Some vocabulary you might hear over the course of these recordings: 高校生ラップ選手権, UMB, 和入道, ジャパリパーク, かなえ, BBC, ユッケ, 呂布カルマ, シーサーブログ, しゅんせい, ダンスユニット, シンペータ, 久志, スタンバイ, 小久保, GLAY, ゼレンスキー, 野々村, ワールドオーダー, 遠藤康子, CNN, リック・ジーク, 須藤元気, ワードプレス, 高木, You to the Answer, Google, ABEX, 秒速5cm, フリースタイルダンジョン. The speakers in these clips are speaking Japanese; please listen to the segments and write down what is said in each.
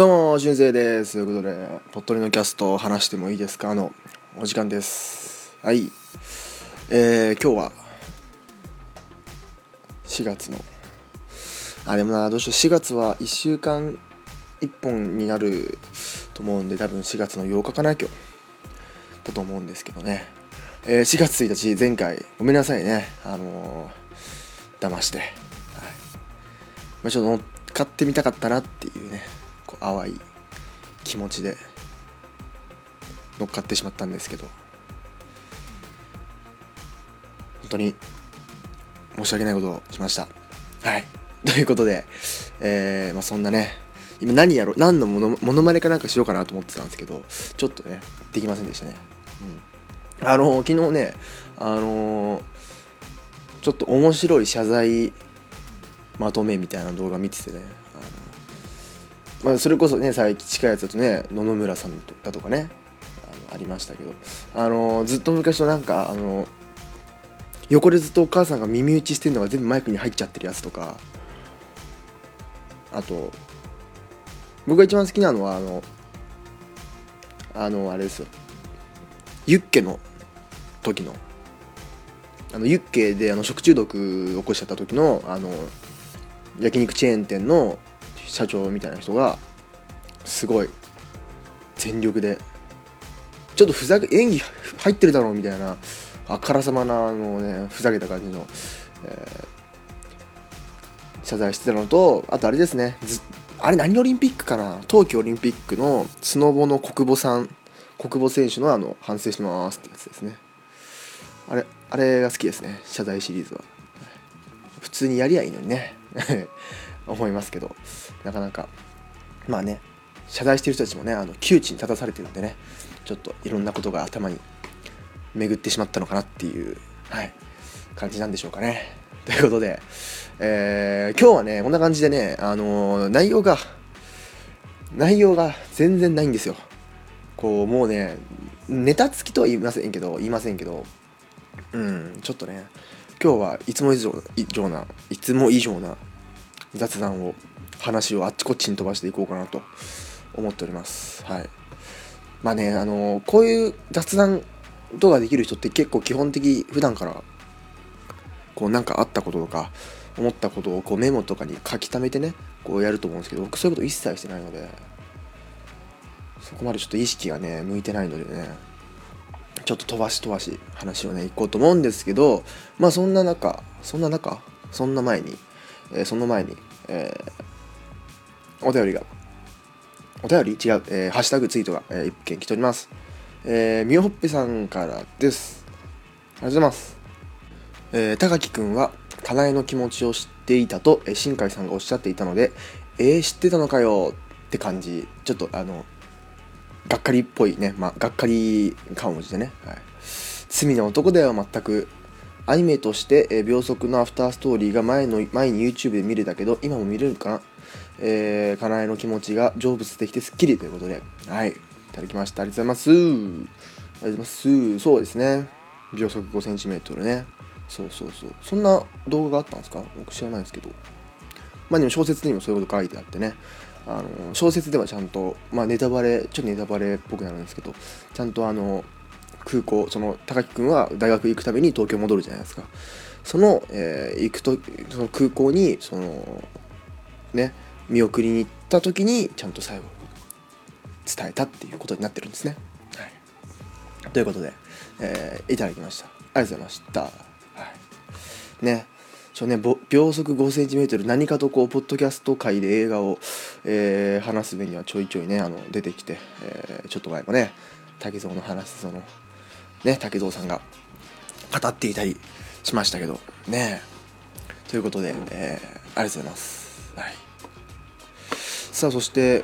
どうも、しゅんせいです。ということで、鳥取のキャストを話してもいいですかのお時間です。はい。今日は、4月の、どうしよう、4月は1週間1本になると思うんで、多分4月の8日かな、今日。だと思うんですけどね。4月1日、前回、ごめんなさいね。騙して。はい。ちょっと乗っかってみたかったなっていうね。淡い気持ちで乗っかってしまったんですけど、本当に申し訳ないことをしました。はい。ということで、そんなね、今何のモノマネかなんかしようかなと思ってたんですけど、ちょっとねできませんでしたね。昨日ね、ちょっと面白い謝罪まとめみたいな動画見ててね。それこそね、最近近いやつだとね、野々村さんだとかね、ありましたけど、ずっと昔のなんか、横でずっとお母さんが耳打ちしてるのが全部マイクに入っちゃってるやつとか、あと、僕が一番好きなのは、あれですよ、ユッケの時の、ユッケで食中毒起こしちゃった時の、焼肉チェーン店の、社長みたいな人がすごい全力でちょっと演技入ってるだろうみたいなあからさまなふざけた感じの、謝罪してたのと、あとあれですね、あれ何オリンピックかな、冬季オリンピックのスノボの小久保選手の反省しますってやつですね。あれが好きですね、謝罪シリーズは。普通にやりゃいいのにね思いますけど、なかなかね、謝罪してる人たちもね、窮地に立たされてるんでね、ちょっといろんなことが頭に巡ってしまったのかなっていう、はい、感じなんでしょうかね。ということで、今日はねこんな感じでね、内容が全然ないんですよ。こうもうね、ネタ付きとは言いませんけど、ちょっとね、今日はいつも以上な雑談をあっちこっちに飛ばしていこうかなと思っております。はい。こういう雑談とかできる人って結構基本的、普段からこうなんかあったこととか思ったことをこうメモとかに書き溜めてね、こうやると思うんですけど、僕そういうこと一切してないので、そこまでちょっと意識がね向いてないのでね、ちょっと飛ばし話をねいこうと思うんですけど、その前に、ハッシュタグツイートが、一件来ております。みおほっぺさんからです。ありがとうございます。高木くんは、かなえの気持ちを知っていたと、新海さんがおっしゃっていたので、知ってたのかよって感じ。ちょっと、がっかりっぽいね。がっかり顔文字でね。はい。罪な男では全く。アニメとして秒速のアフターストーリーが前に YouTube で見れたけど、今も見れるかな、かなえの気持ちが成仏できてすっきりということで、はい、いただきました。ありがとうございます。ありがとうございます。そうですね。秒速 5cm ね。そう。そんな動画があったんですか？僕知らないですけど。でも小説にもそういうこと書いてあってね。小説ではちゃんと、ネタバレっぽくなるんですけど、ちゃんと空港、高木くんは大学行くために東京戻るじゃないですか。その空港に見送りに行った時にちゃんと最後伝えたっていうことになってるんですね。はい、ということで、いただきました。ありがとうございました。はい、秒速 5cm 何かとこうポッドキャスト界で映画を、話す上にはちょいちょいね出てきて、ちょっと前もね。竹蔵さんが語っていたりしましたけどね。ということで、ありがとうございます。はい。さあ、そして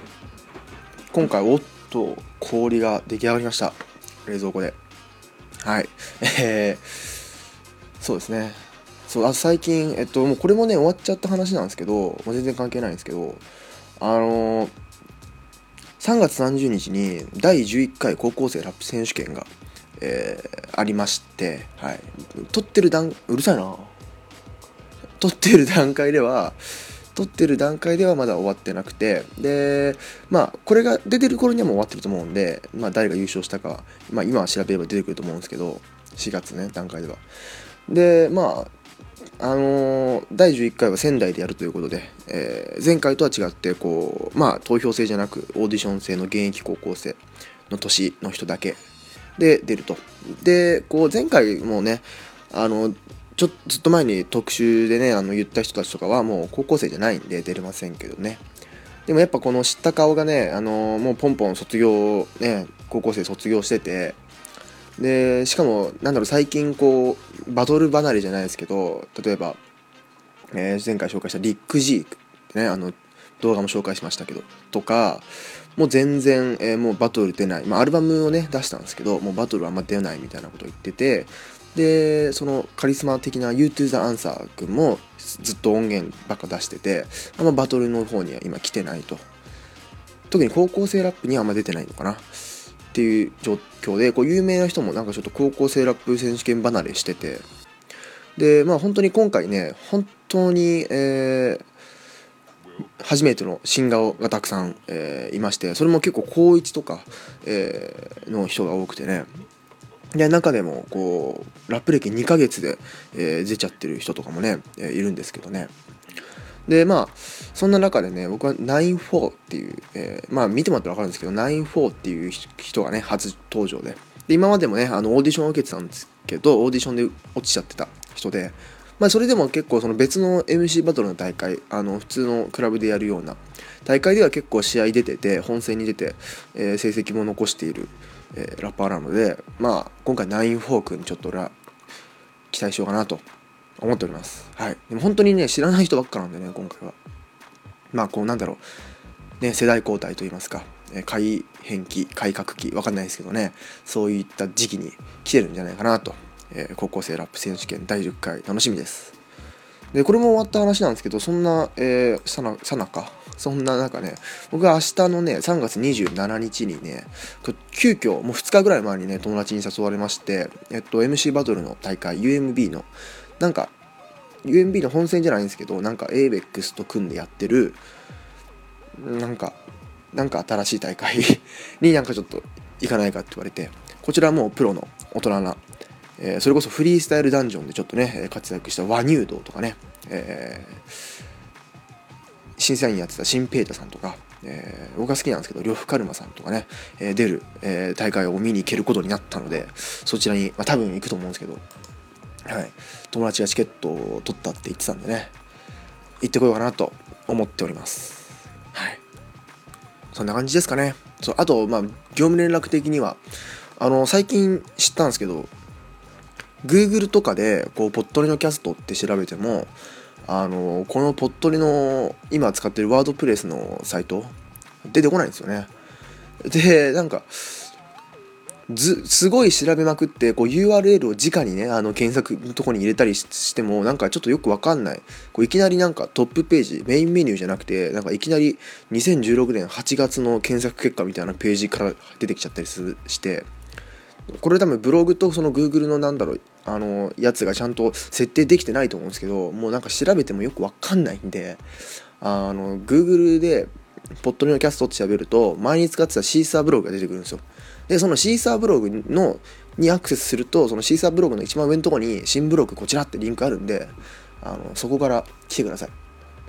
今回氷が出来上がりました。冷蔵庫で。はい。そうですね。最近もうこれもね終わっちゃった話なんですけど、全然関係ないんですけど、3月30日に第11回高校生ラップ選手権が、ありまして、はい、撮ってる段階では撮ってる段階ではまだ終わってなくて、で、まあこれが出てる頃にはもう終わってると思うんで、まあ誰が優勝したか、まあ今は調べれば出てくると思うんですけど、4月ね、段階では。で、まあ、第11回は仙台でやるということで、前回とは違って、こう、まあ投票制じゃなく、オーディション制の現役高校生の年の人だけで出ると。で、こう前回もね、ずっと前に特集でね、言った人たちとかはもう高校生じゃないんで出れませんけどね。でもやっぱこの知った顔がね、もうポンポン卒業、ね、高校生卒業してて、で、しかも、なんだろう、最近こう、バトル離れじゃないですけど、例えば、前回紹介したリック・ジーク、ね、動画も紹介しましたけど、とか、もう全然、もうバトル出ない。まあ、アルバムをね、出したんですけど、もうバトルあんま出ないみたいなことを言ってて、で、そのカリスマ的な You to the Answer 君もずっと音源ばっか出してて、あんまバトルの方には今来てないと。特に高校生ラップにはあんま出てないのかなっていう状況で、こう有名な人もなんかちょっと高校生ラップ選手権離れしてて、で、まあ本当に今回ね、本当に、初めての新顔がたくさん、いまして、それも結構高1とか、の人が多くてね、で中でもこうラップ歴2ヶ月で、出ちゃってる人とかもね、いるんですけどね。でまあそんな中でね、僕は 9-4 っていう、まあ見てもらったら分かるんですけど 9-4 っていう人がね初登場 で今までもねオーディションを受けてたんですけど、オーディションで落ちちゃってた人で、まあそれでも結構その別の MC バトルの大会、普通のクラブでやるような大会では結構試合出てて本戦に出て、成績も残しているラッパーなので、まあ今回 9-4 君にちょっと俺は期待しようかなと思っております。はい。でも本当にね知らない人ばっかなんでね、今回はまあこうなんだろうね、世代交代といいますか、改変期改革期わかんないですけどね、そういった時期に来てるんじゃないかなと、高校生ラップ選手権第10回楽しみです。でこれも終わった話なんですけど、そんなそんな中ね、僕は明日のね、3月27日にね、急遽、もう2日ぐらい前にね、友達に誘われまして、MC バトルの大会、UMB の、なんか、UMB の本戦じゃないんですけど、なんか、ABEX と組んでやってる、なんか新しい大会になんかちょっと行かないかって言われて、こちらもうプロの大人な、それこそフリースタイルダンジョンでちょっとね、活躍した和入道とかね、審査員やってたシンペータさんとか、僕が好きなんですけど呂布カルマさんとかね、出る、大会を見に行けることになったので、そちらに、まあ、多分行くと思うんですけど、はい、友達がチケットを取ったって言ってたんでね、行ってこようかなと思っております。はい、そんな感じですかね。そう、あと、まあ、業務連絡的には最近知ったんですけど、 Google とかでこうポットリのキャストって調べても、このポットリの今使ってるワードプレスのサイト出てこないんですよね。でなんかすごい調べまくって、こう URL を直にね検索のとこに入れたりしても、なんかちょっとよくわかんない、こういきなりなんかトップページメインメニューじゃなくて、なんかいきなり2016年8月の検索結果みたいなページから出てきちゃったりして、これ多分ブログとその Google のなんだろうやつがちゃんと設定できてないと思うんですけど、もうなんか調べてもよくわかんないんで、Google でポットリのキャストって調べると前に使ってたシーサーブログが出てくるんですよ。でそのシーサーブログのにアクセスすると、そのシーサーブログの一番上のところに新ブログこちらってリンクあるんで、そこから来てください。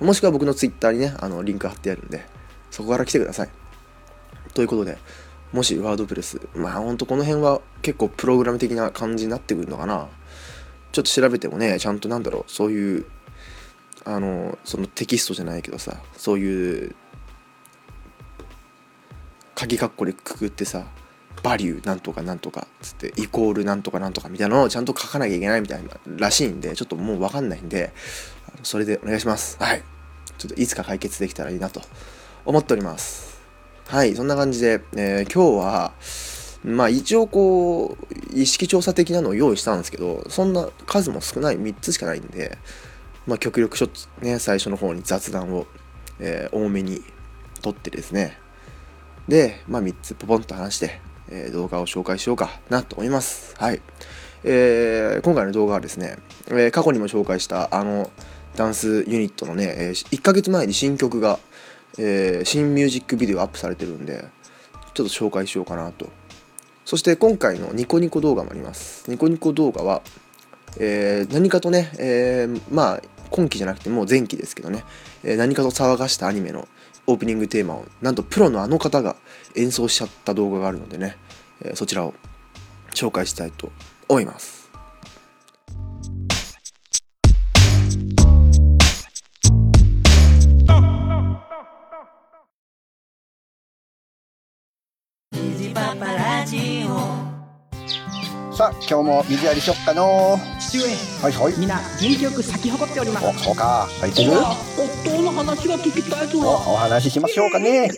もしくは僕の Twitter にねリンク貼ってあるんで、そこから来てくださいということで、もしワードプレス、まあほんとこの辺は結構プログラム的な感じになってくるのかな。ちょっと調べてもね、ちゃんとなんだろう、そういうそのテキストじゃないけどさ、そういう鍵括弧でくくってさ、バリューなんとかなんとかつってイコールなんとかなんとかみたいなのをちゃんと書かなきゃいけないみたいならしいんで、ちょっともう分かんないんで、それでお願いします。はい、ちょっといつか解決できたらいいなと思っております。はい、そんな感じで、今日はまあ一応こう意識調査的なのを用意したんですけど、そんな数も少ない3つしかないんで、まあ極力ちょっとね最初の方に雑談を、多めに撮ってですね、でまあ3つポポンと話して、動画を紹介しようかなと思います。はい、今回の動画はですね、過去にも紹介したダンスユニットのね、1ヶ月前に新曲が、新ミュージックビデオアップされてるんで、ちょっと紹介しようかなと。そして今回のニコニコ動画もあります。ニコニコ動画は、何かとね、まあ今期じゃなくてもう前期ですけどね、何かと騒がしたアニメのオープニングテーマをなんとプロのあの方が演奏しちゃった動画があるのでね、そちらを紹介したいと思います。さあ今日も水やりしよっかのー。父上、はいはい、みんな元気よく咲き誇っております。お、そうか、咲いてる。夫の話が聞きたいぞ。お話ししましょうかね。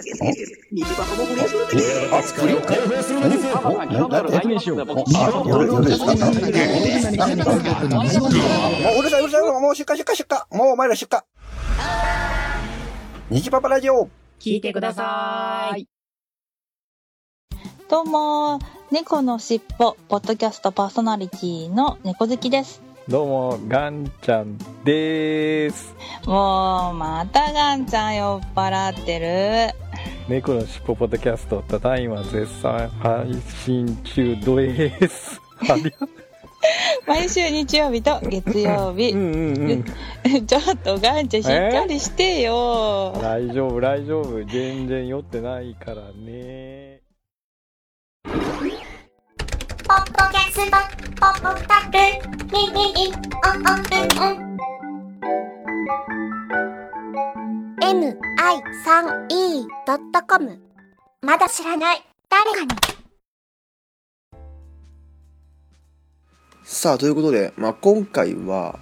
水パパも不倫するんです。あ、不倫を解放するんです。パパが今から来年しよう。あ、夜ですか。うるさいうるさい、もう出荷出荷出荷、もうお前ら出荷。虹パパラジオ聞いてください。どうも、猫のしっぽポッドキャストパーソナリティの猫好きです。どうも、ガンちゃんです。もうまたガンちゃん酔っ払ってる。猫のしっぽポッドキャストただいま絶賛配信中です。毎週日曜日と月曜日。ちょっとガンちゃんしっかりしてよ。大丈夫大丈夫、全然酔ってないからね。ポッドキャストポポタクミミミオンオンオン mi3e.com。 まだ知らない誰かに。さあということで、今回は、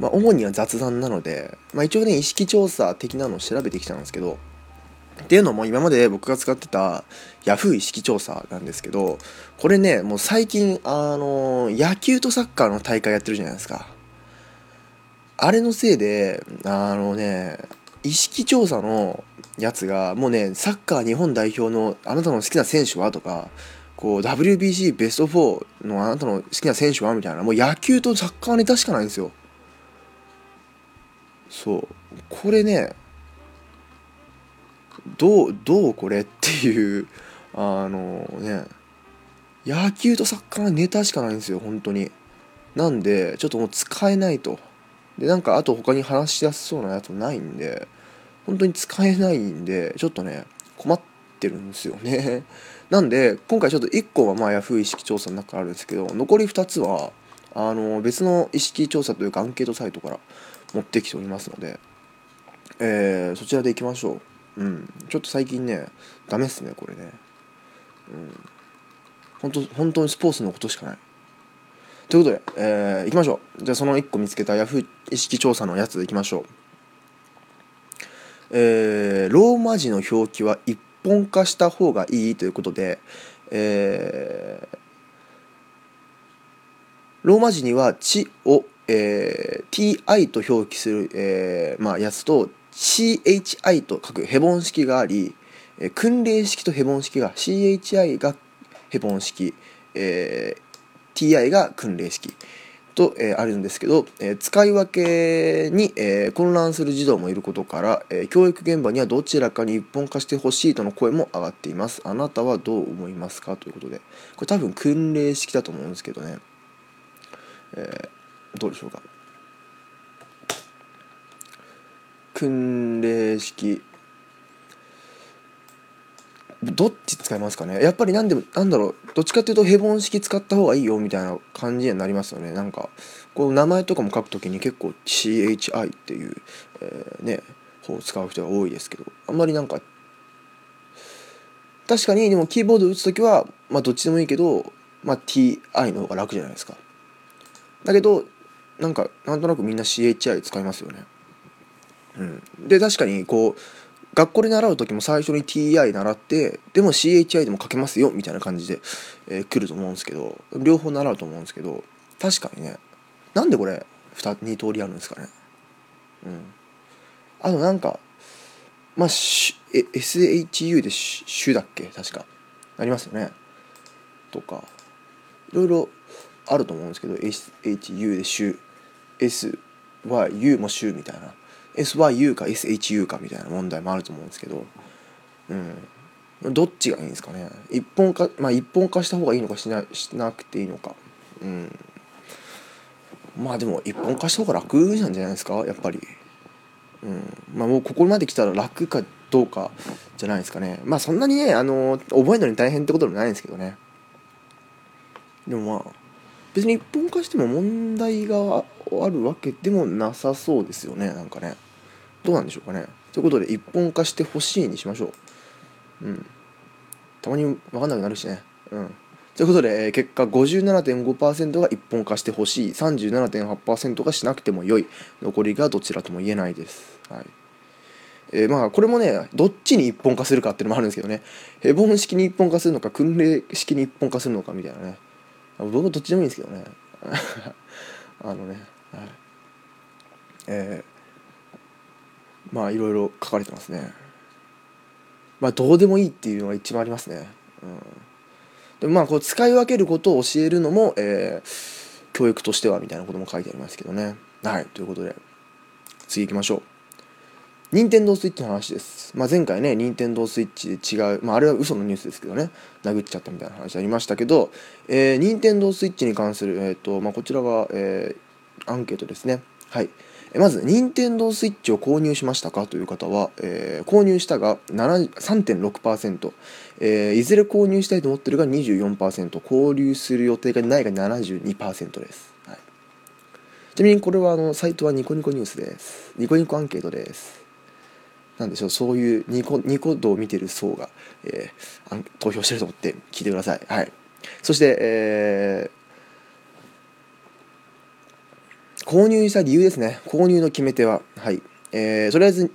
主には雑談なので、一応ね意識調査的なのを調べてきたんですけど、っていうのも今まで僕が使ってた Yahoo 意識調査なんですけど、これねもう最近野球とサッカーの大会やってるじゃないですか。あれのせいで意識調査のやつがもうね、サッカー日本代表のあなたの好きな選手はとか、こう WBC ベスト4のあなたの好きな選手はみたいな、もう野球とサッカーネタしかないんですよ。そうこれね、どうこれっていう野球とサッカーのネタしかないんですよ本当に。なんでちょっともう使えないと。でなんかあと他に話しやすそうなやつもないんで、本当に使えないんでちょっとね困ってるんですよね。なんで今回ちょっと1個はヤフー意識調査の中あるんですけど、残り2つは別の意識調査というかアンケートサイトから持ってきておりますので、そちらでいきましょう。ちょっと最近ねダメっすねこれね。本当にスポーツのことしかないということで、いきましょう。じゃあその1個見つけた Yahoo 意識調査のやついきましょう。ローマ字の表記は一本化した方がいいということで、ローマ字には地を、ti と表記する、やつとCHI と書くヘボン式があり、訓令式とヘボン式が CHI がヘボン式、TI が訓令式と、あるんですけど、使い分けに、混乱する児童もいることから、教育現場にはどちらかに一本化してほしいとの声も上がっています。あなたはどう思いますかということで、これ多分訓令式だと思うんですけどね、どうでしょうか。訓令式どっち使いますかね。やっぱりなんだろう、どっちかっていうとヘボン式使った方がいいよみたいな感じになりますよね。なんかこう名前とかも書くときに結構 CHI っていう、方を使う人が多いですけど、あんまりなんか確かにでもキーボード打つときはどっちでもいいけど、TI の方が楽じゃないですか。だけどなんとなくみんな CHI 使いますよね。で確かにこう学校で習う時も最初に TI 習って、でも CHI でも書けますよみたいな感じで、来ると思うんですけど、両方習うと思うんですけど、確かにねなんでこれ 2通りあるんですかね。あとSHU で主だっけ確かありますよねとか、いろいろあると思うんですけど、SHU で主、S は U も SHU みたいな、 S は U か SHU かみたいな問題もあると思うんですけど、うん、どっちがいいんですかね。一本化した方がいいのかしなくていいのか、うん、まあでも一本化した方が楽なんじゃないですかやっぱり、まあもうここまで来たら楽かどうかじゃないですかね。まあそんなにね覚えるのに大変ってことでもないんですけどね。でもまあ別に一本化しても問題があるわけでもなさそうですよね。なんかね、どうなんでしょうかね。ということで一本化してほしいにしましょう。たまに分かんなくなるしね。ということで、結果 57.5% が一本化してほしい、 37.8% がしなくても良い、残りがどちらとも言えないです。はい。まあこれもね、どっちに一本化するかっていうのもあるんですけどね、ヘボン式に一本化するのか訓令式に一本化するのかみたいなね、僕もどっちでもいいんですけどねはい、まあいろいろ書かれてますね。まあどうでもいいっていうのが一番ありますね。でもまあこう使い分けることを教えるのも、教育としてはみたいなことも書いてありますけどね。はい。ということで次行きましょう。任天堂スイッチの話です。まあ、前回ね任天堂スイッチで違う、まあ、あれは嘘のニュースですけどね、殴っちゃったみたいな話ありましたけど、任天堂スイッチに関する、こちらが、アンケートですね。はい。まず任天堂スイッチを購入しましたかという方は、購入したが 3.6%、いずれ購入したいと思ってるが 24%、 購入する予定がないが 72% です。はい。ちなみにこれはサイトはニコニコニュースです。ニコニコアンケートです。なんでしょう、そういうニコ動を見てる層が、投票してると思って聞いてください。はい。そして、購入した理由ですね。購入の決め手は、はい、とりあえず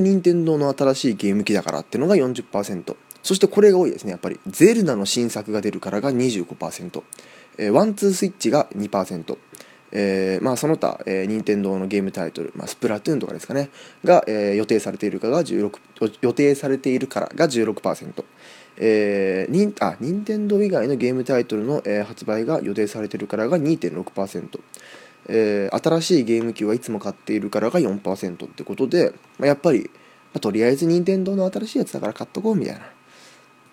任天堂の新しいゲーム機だからっていうのが 40%、 そしてこれが多いですねやっぱり。ゼルダの新作が出るからが 25%、ワンツースイッチが 2%、まあその他、任天堂のゲームタイトル、スプラトゥーンとかですかねが、予定されているからが 16%、任天堂以外のゲームタイトルの、発売が予定されているからが 2.6%、新しいゲーム機はいつも買っているからが 4% ってことで、やっぱり、とりあえず任天堂の新しいやつだから買っとこうみたいな、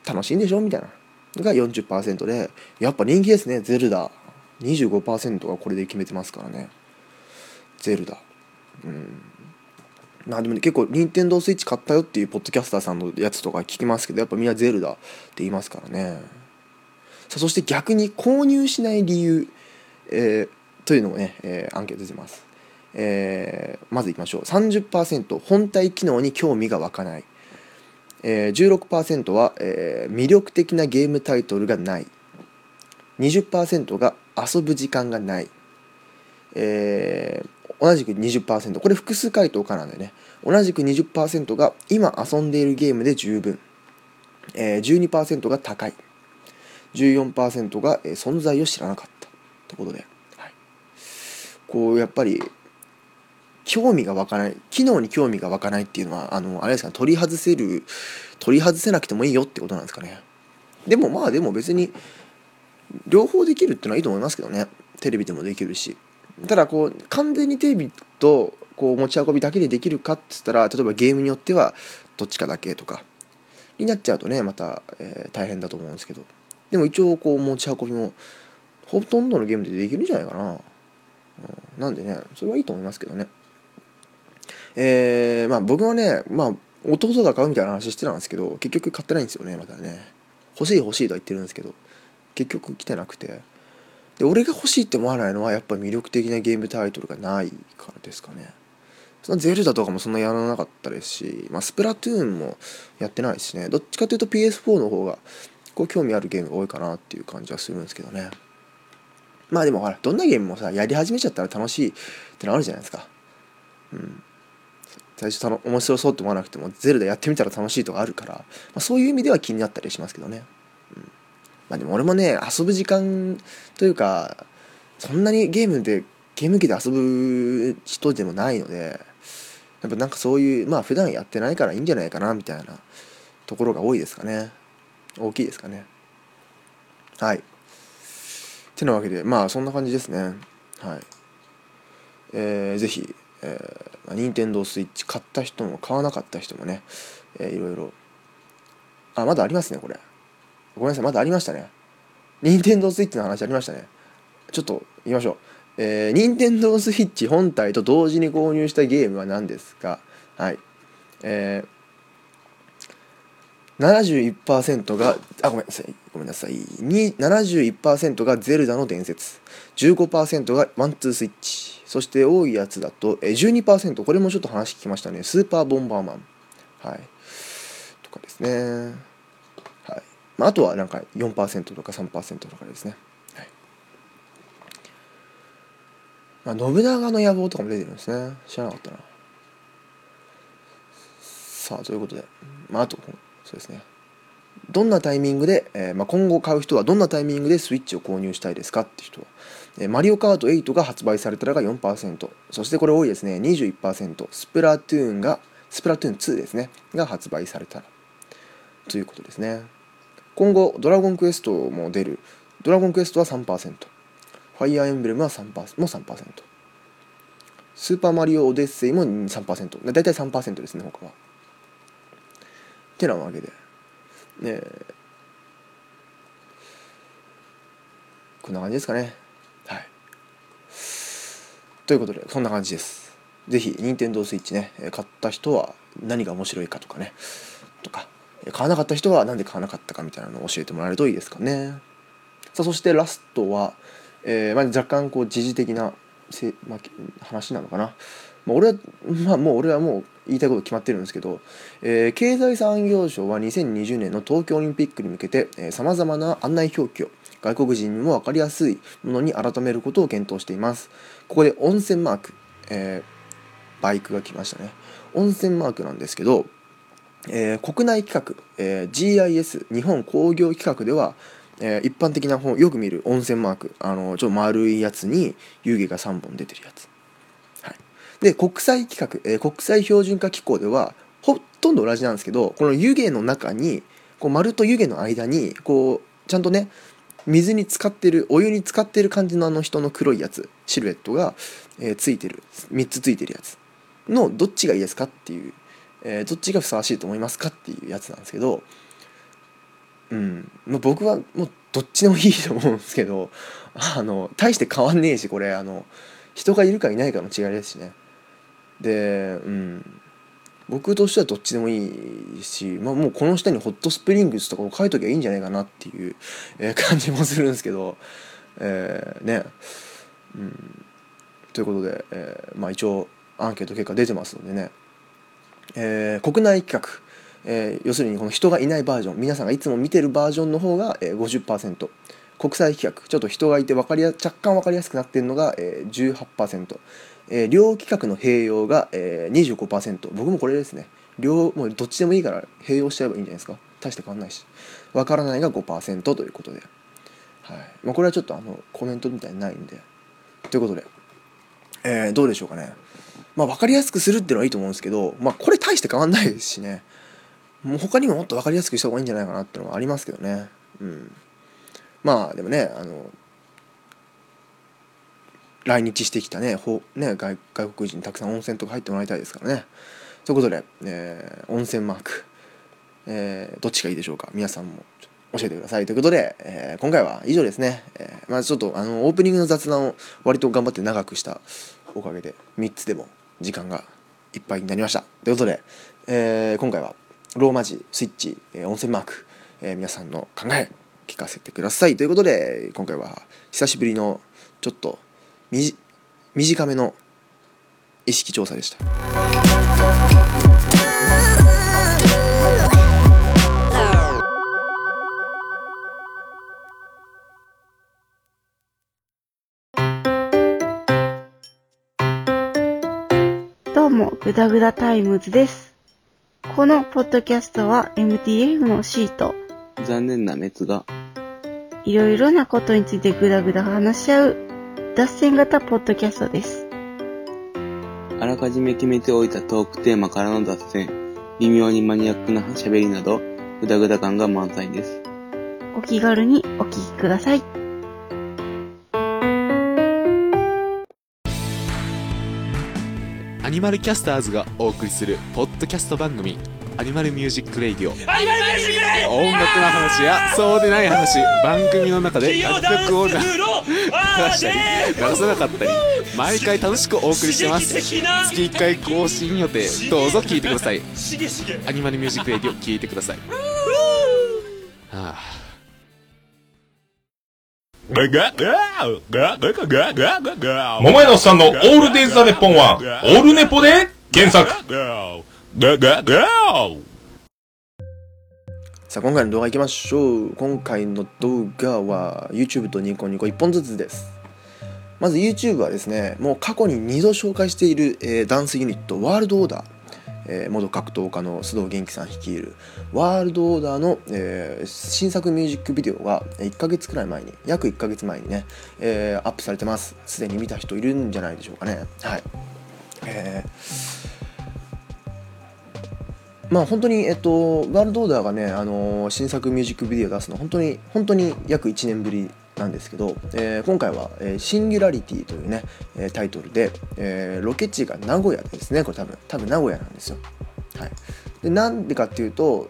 楽しいんでしょみたいなが 40% で、やっぱ人気ですね。ゼルダ25% がこれで決めてますからね。ゼルダ、でも結構任天堂スイッチ買ったよっていうポッドキャスターさんのやつとか聞きますけど、やっぱみんなゼルダって言いますからね。さあ、そして逆に購入しない理由、というのもね、アンケート出てます。まずいきましょう。 30% 本体機能に興味が湧かない、16% は、魅力的なゲームタイトルがない、20% が遊ぶ時間がない、同じく 20%、 これ複数回答かなんでね、同じく 20% が今遊んでいるゲームで十分、12% が高い、14% が、存在を知らなかったということで、はい、こうやっぱり興味が湧かない、機能に興味が湧かないっていうのはあれですかね、取り外せなくてもいいよってことなんですかね。でも別に両方できるってのはいいと思いますけどね。テレビでもできるし、ただこう完全にテレビとこう持ち運びだけでできるかっつったら、例えばゲームによってはどっちかだけとかになっちゃうとね、また、大変だと思うんですけど、でも一応こう持ち運びもほとんどのゲームでできるんじゃないかな、なんでね、それはいいと思いますけどね。僕はね、弟が買うみたいな話してたんですけど、結局買ってないんですよね。またね、欲しいとは言ってるんですけど、結局来てなくて、で俺が欲しいって思わないのはやっぱり魅力的なゲームタイトルがないからですかね。そのゼルダとかもそんなやらなかったですし、スプラトゥーンもやってないしね。どっちかというと PS4 の方がこう興味あるゲームが多いかなっていう感じはするんですけどね。まあでもほら、どんなゲームもさやり始めちゃったら楽しいってのあるじゃないですか。最初面白そうって思わなくてもゼルダやってみたら楽しいとかあるから、そういう意味では気になったりしますけどね。でも俺もね、遊ぶ時間というか、そんなにゲーム機で遊ぶ人でもないので、やっぱなんかそういう、普段やってないからいいんじゃないかなみたいなところが多いですかね。大きいですかね。はい。ってなわけで、そんな感じですね。はい。ぜひ、任天堂スイッチ買った人も買わなかった人もね、いろいろ、あ、まだありますね、これ。ごめんなさい、まだありましたね。任天堂スイッチの話ありましたね。ちょっと言いましょう。任天堂スイッチ本体と同時に購入したゲームは何ですか？はい。71% が、あ、ごめんなさい。71% がゼルダの伝説。15% がワンツースイッチ。そして多いやつだと、12%、これもちょっと話聞きましたね。スーパーボンバーマン。はい。とかですね。はい。まあ、あとはなんか 4% とか 3% とかですね。まあ、信長の野望とかも出てるんですね。知らなかったな。さあ、ということで、まあ、あと、そうですね。どんなタイミングで、今後買う人はどんなタイミングでスイッチを購入したいですかって人は、マリオカート8が発売されたらが 4%、そしてこれ多いですね、21%、スプラトゥーン2ですね、が発売されたら、ということですね。今後、ドラゴンクエストも出る。ドラゴンクエストは 3%。ファイアーエンブレムは 3%、スーパーマリオオデッセイも 3%、 だいたい 3% ですね、他は。ってなわけで、こんな感じですかね。はい。ということで、そんな感じです。ぜひ、任天堂スイッチね、買った人は何が面白いかとかね、とか、買わなかった人はなんで買わなかったかみたいなのを教えてもらえるといいですかね。さあ、そしてラストは、若干こう時事的な話なのかな、俺はもう言いたいこと決まってるんですけど、経済産業省は2020年の東京オリンピックに向けてさまざまな案内表記を外国人にも分かりやすいものに改めることを検討しています。ここで温泉マーク、バイクが来ましたね。温泉マークなんですけど、国内企画、GIS 日本工業企画では一般的なよく見る温泉マーク、ちょっと丸いやつに湯気が3本出てるやつ、はい、で国際規格、国際標準化機構ではほとんど同じなんですけど、この湯気の中にこう丸と湯気の間にこうちゃんとね、水に浸かってる、お湯に浸かってる感じの人の黒いやつ、シルエットが、ついてる、3つついてるやつのどっちがいいですかっていう、どっちがふさわしいと思いますかっていうやつなんですけど、もう僕はもうどっちでもいいと思うんですけど、大して変わんねえし、これ人がいるかいないかの違いですしね。で、僕としてはどっちでもいいし、まあ、もうこの下にホットスプリングスとかを書いときゃいいんじゃないかなっていう感じもするんですけど、ということで、まあ、一応アンケート結果出てますのでね、国内企画、要するにこの人がいないバージョン、皆さんがいつも見てるバージョンの方が 50%、 国際規格、ちょっと人がいて若干分かりやすくなってるのが 18%、両規格の併用が 25%、 僕もこれですね、もうどっちでもいいから併用しちゃえばいいんじゃないですか、大して変わんないし、分からないが 5% ということで、はい、まあ、これはちょっとコメントみたいにないんで、ということで、どうでしょうかね。まあ、分かりやすくするっていうのはいいと思うんですけど、まあ、これ大して変わんないですしね、もう他にももっと分かりやすくした方がいいんじゃないかなってのはありますけどね。まあでもね、来日してきたね、外国人にたくさん温泉とか入ってもらいたいですからね。ということで、温泉マーク、どっちがいいでしょうか、皆さんも教えてくださいということで、今回は以上ですね。まあ、ちょっとオープニングの雑談を割と頑張って長くしたおかげで3つでも時間がいっぱいになりましたということで、今回はローマ字、スイッチ、温泉マーク、皆さんの考え聞かせてくださいということで、今回は久しぶりのちょっと短めの意識調査でした。どうも、グダグダタイムズです。このポッドキャストは MTF のシート、残念な滅がいろいろなことについてグダグダ話し合う脱線型ポッドキャストです。あらかじめ決めておいたトークテーマからの脱線、微妙にマニアックなしゃべりなどグダグダ感が満載です。お気軽にお聞きください。アニマルキャスターズがお送りするポッドキャスト番組アニマルミュージックレイディオ。アニマルミュージックレイディオ、音楽の話やそうでない話、番組の中で楽曲を流したり流さなかったり、毎回楽しくお送りしてます。月1回更新予定、どうぞ聞いてください。アニマルミュージックレイディオ聞いてください。はあ。桃井のおっさんのオールデイズ・ザ・ネッポンはオールネポで検索。さあ、今回の動画いきましょう。今回の動画は YouTube とニコニコ1本ずつです。まず YouTube はですね、もう過去に2度紹介している、ダンスユニットワールドオーダー、元格闘家の須藤元気さん率いるワールドオーダーの、新作ミュージックビデオが約1ヶ月前にね、アップされてます。すでに見た人いるんじゃないでしょうかね。はい。まあ本当にワールドオーダーがね、新作ミュージックビデオを出すの本当に約1年ぶりなんですけど、今回は、シンギュラリティというね、タイトルで、ロケ地が名古屋ですね。これ多分名古屋なんですよ。はい。で、なんでかっていうと、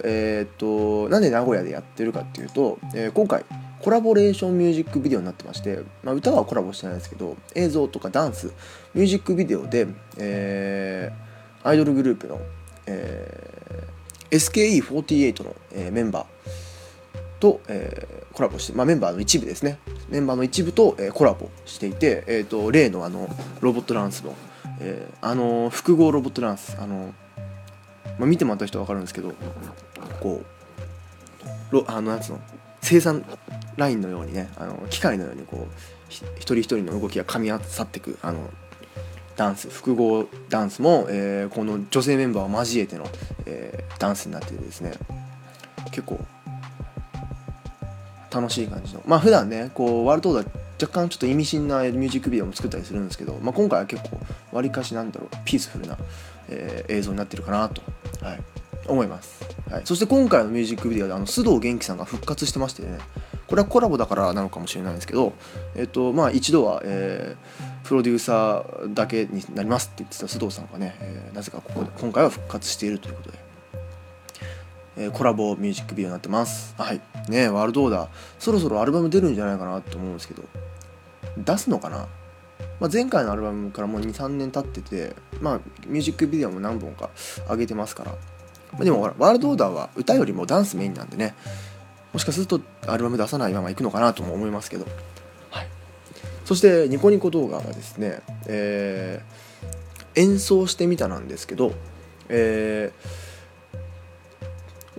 なんで名古屋でやってるかっていうと、今回コラボレーションミュージックビデオになってまして、まあ、歌はコラボしてないんですけど、映像とかダンスミュージックビデオで、アイドルグループの、SKE48 の、メンバーと、コラボして、まあ、メンバーの一部ですね。メンバーの一部と、コラボしていて、例のロボットダンスの、複合ロボットダンス、まあ、見てもらった人は分かるんですけど、こうなんつうの、生産ラインのようにね、機械のようにこう一人一人の動きが噛み合っていくダンス、複合ダンスも、この女性メンバーを交えての、ダンスになっててですね、結構楽しい感じの、まあ普段ねこうワールドオーダー若干ちょっと意味深なミュージックビデオも作ったりするんですけど、まあ、今回は結構わりかしピースフルな、映像になってるかなと、はい、思います、はい。そして今回のミュージックビデオで須藤元気さんが復活してましてね、これはコラボだからなのかもしれないんですけど、まあ、一度は、プロデューサーだけになりますって言ってた須藤さんがね、なぜか今回は復活しているということで、コラボミュージックビデオになってます。はい。ね、ワールドオーダー、そろそろアルバム出るんじゃないかなと思うんですけど、出すのかな？まあ、前回のアルバムからもう2、3年経ってて、まあ、ミュージックビデオも何本か上げてますから、まあ、でも、ワールドオーダーは歌よりもダンスメインなんでね、もしかするとアルバム出さないままいくのかなとも思いますけど、はい。そして、ニコニコ動画がですね、演奏してみたなんですけど、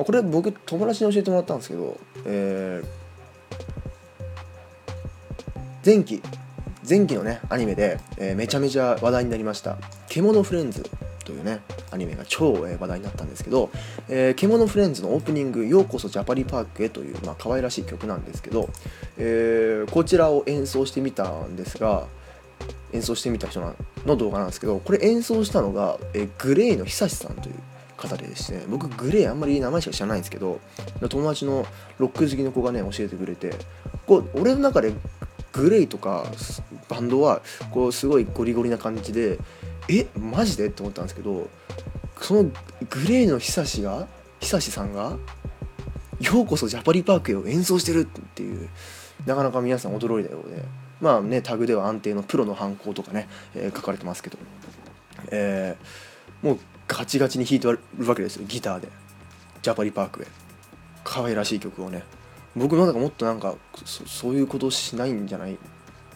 これ僕友達に教えてもらったんですけど、前期のねアニメで、めちゃめちゃ話題になりました獣フレンズというねアニメが超、話題になったんですけど、獣フレンズのオープニング、ようこそジャパリパークへという、まあ、可愛らしい曲なんですけど、こちらを演奏してみた人の動画なんですけど、これ演奏したのが、GLAY の久志さんという方でですね、僕グレーあんまり名前しか知らないんですけど、友達のロック好きの子がね教えてくれて、こう俺の中でグレーとかバンドはこうすごいゴリゴリな感じで、マジでって思ったんですけど、そのグレーの久志さんがようこそジャパリパークへを演奏してるっていう、なかなか皆さん驚いたようで、まあねタグでは安定のプロの犯行とかね、書かれてますけど、もうガチガチに弾いてるわけですよ、ギターでジャパリパークへ、可愛らしい曲をね。僕なんかもっとなんかそういうことしないんじゃない、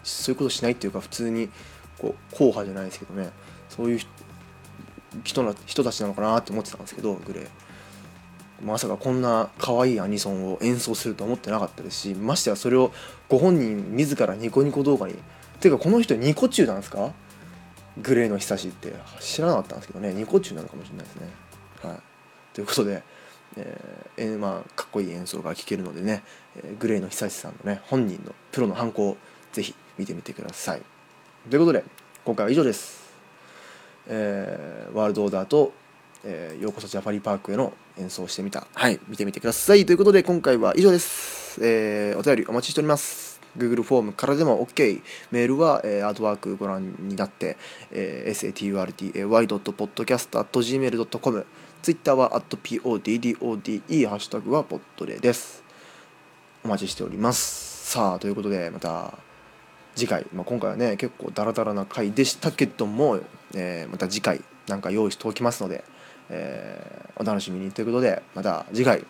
そういうことしないっていうか、普通にこう硬派じゃないですけどね、そういう人たちなのかなって思ってたんですけど、グレーまさかこんな可愛いアニソンを演奏するとは思ってなかったですし、ましてはそれをご本人自らニコニコ動画に、ていうかこの人ニコ中なんですか、グレーの久しって知らなかったんですけどね、ニコ中なのかもしれないですね。はい、ということで、まあ、かっこいい演奏が聴けるのでね、グレーの久しさんのね本人のプロの反抗、ぜひ見てみてください。ということで今回は以上です。ワールドオーダーと、ようこそジャパリパークへの演奏をしてみた、はい、見てみてください。ということで今回は以上です。お便りお待ちしております。Google フォームからでも OK、 メールはアドワークご覧になって、saturday.podcast@gmail.com、 Twitter は @poddode、 ハッシュタグはポッドレです。お待ちしております。さあ、ということでまた次回、今回はね結構ダラダラな回でしたけども、また次回なんか用意しておきますので、お楽しみにということで、また次回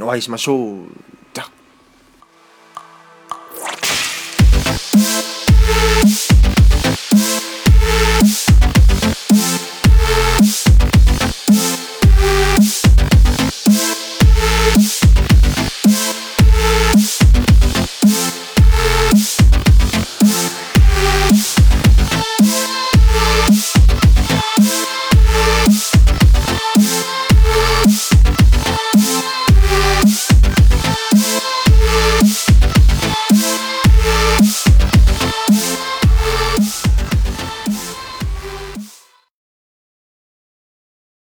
お会いしましょう。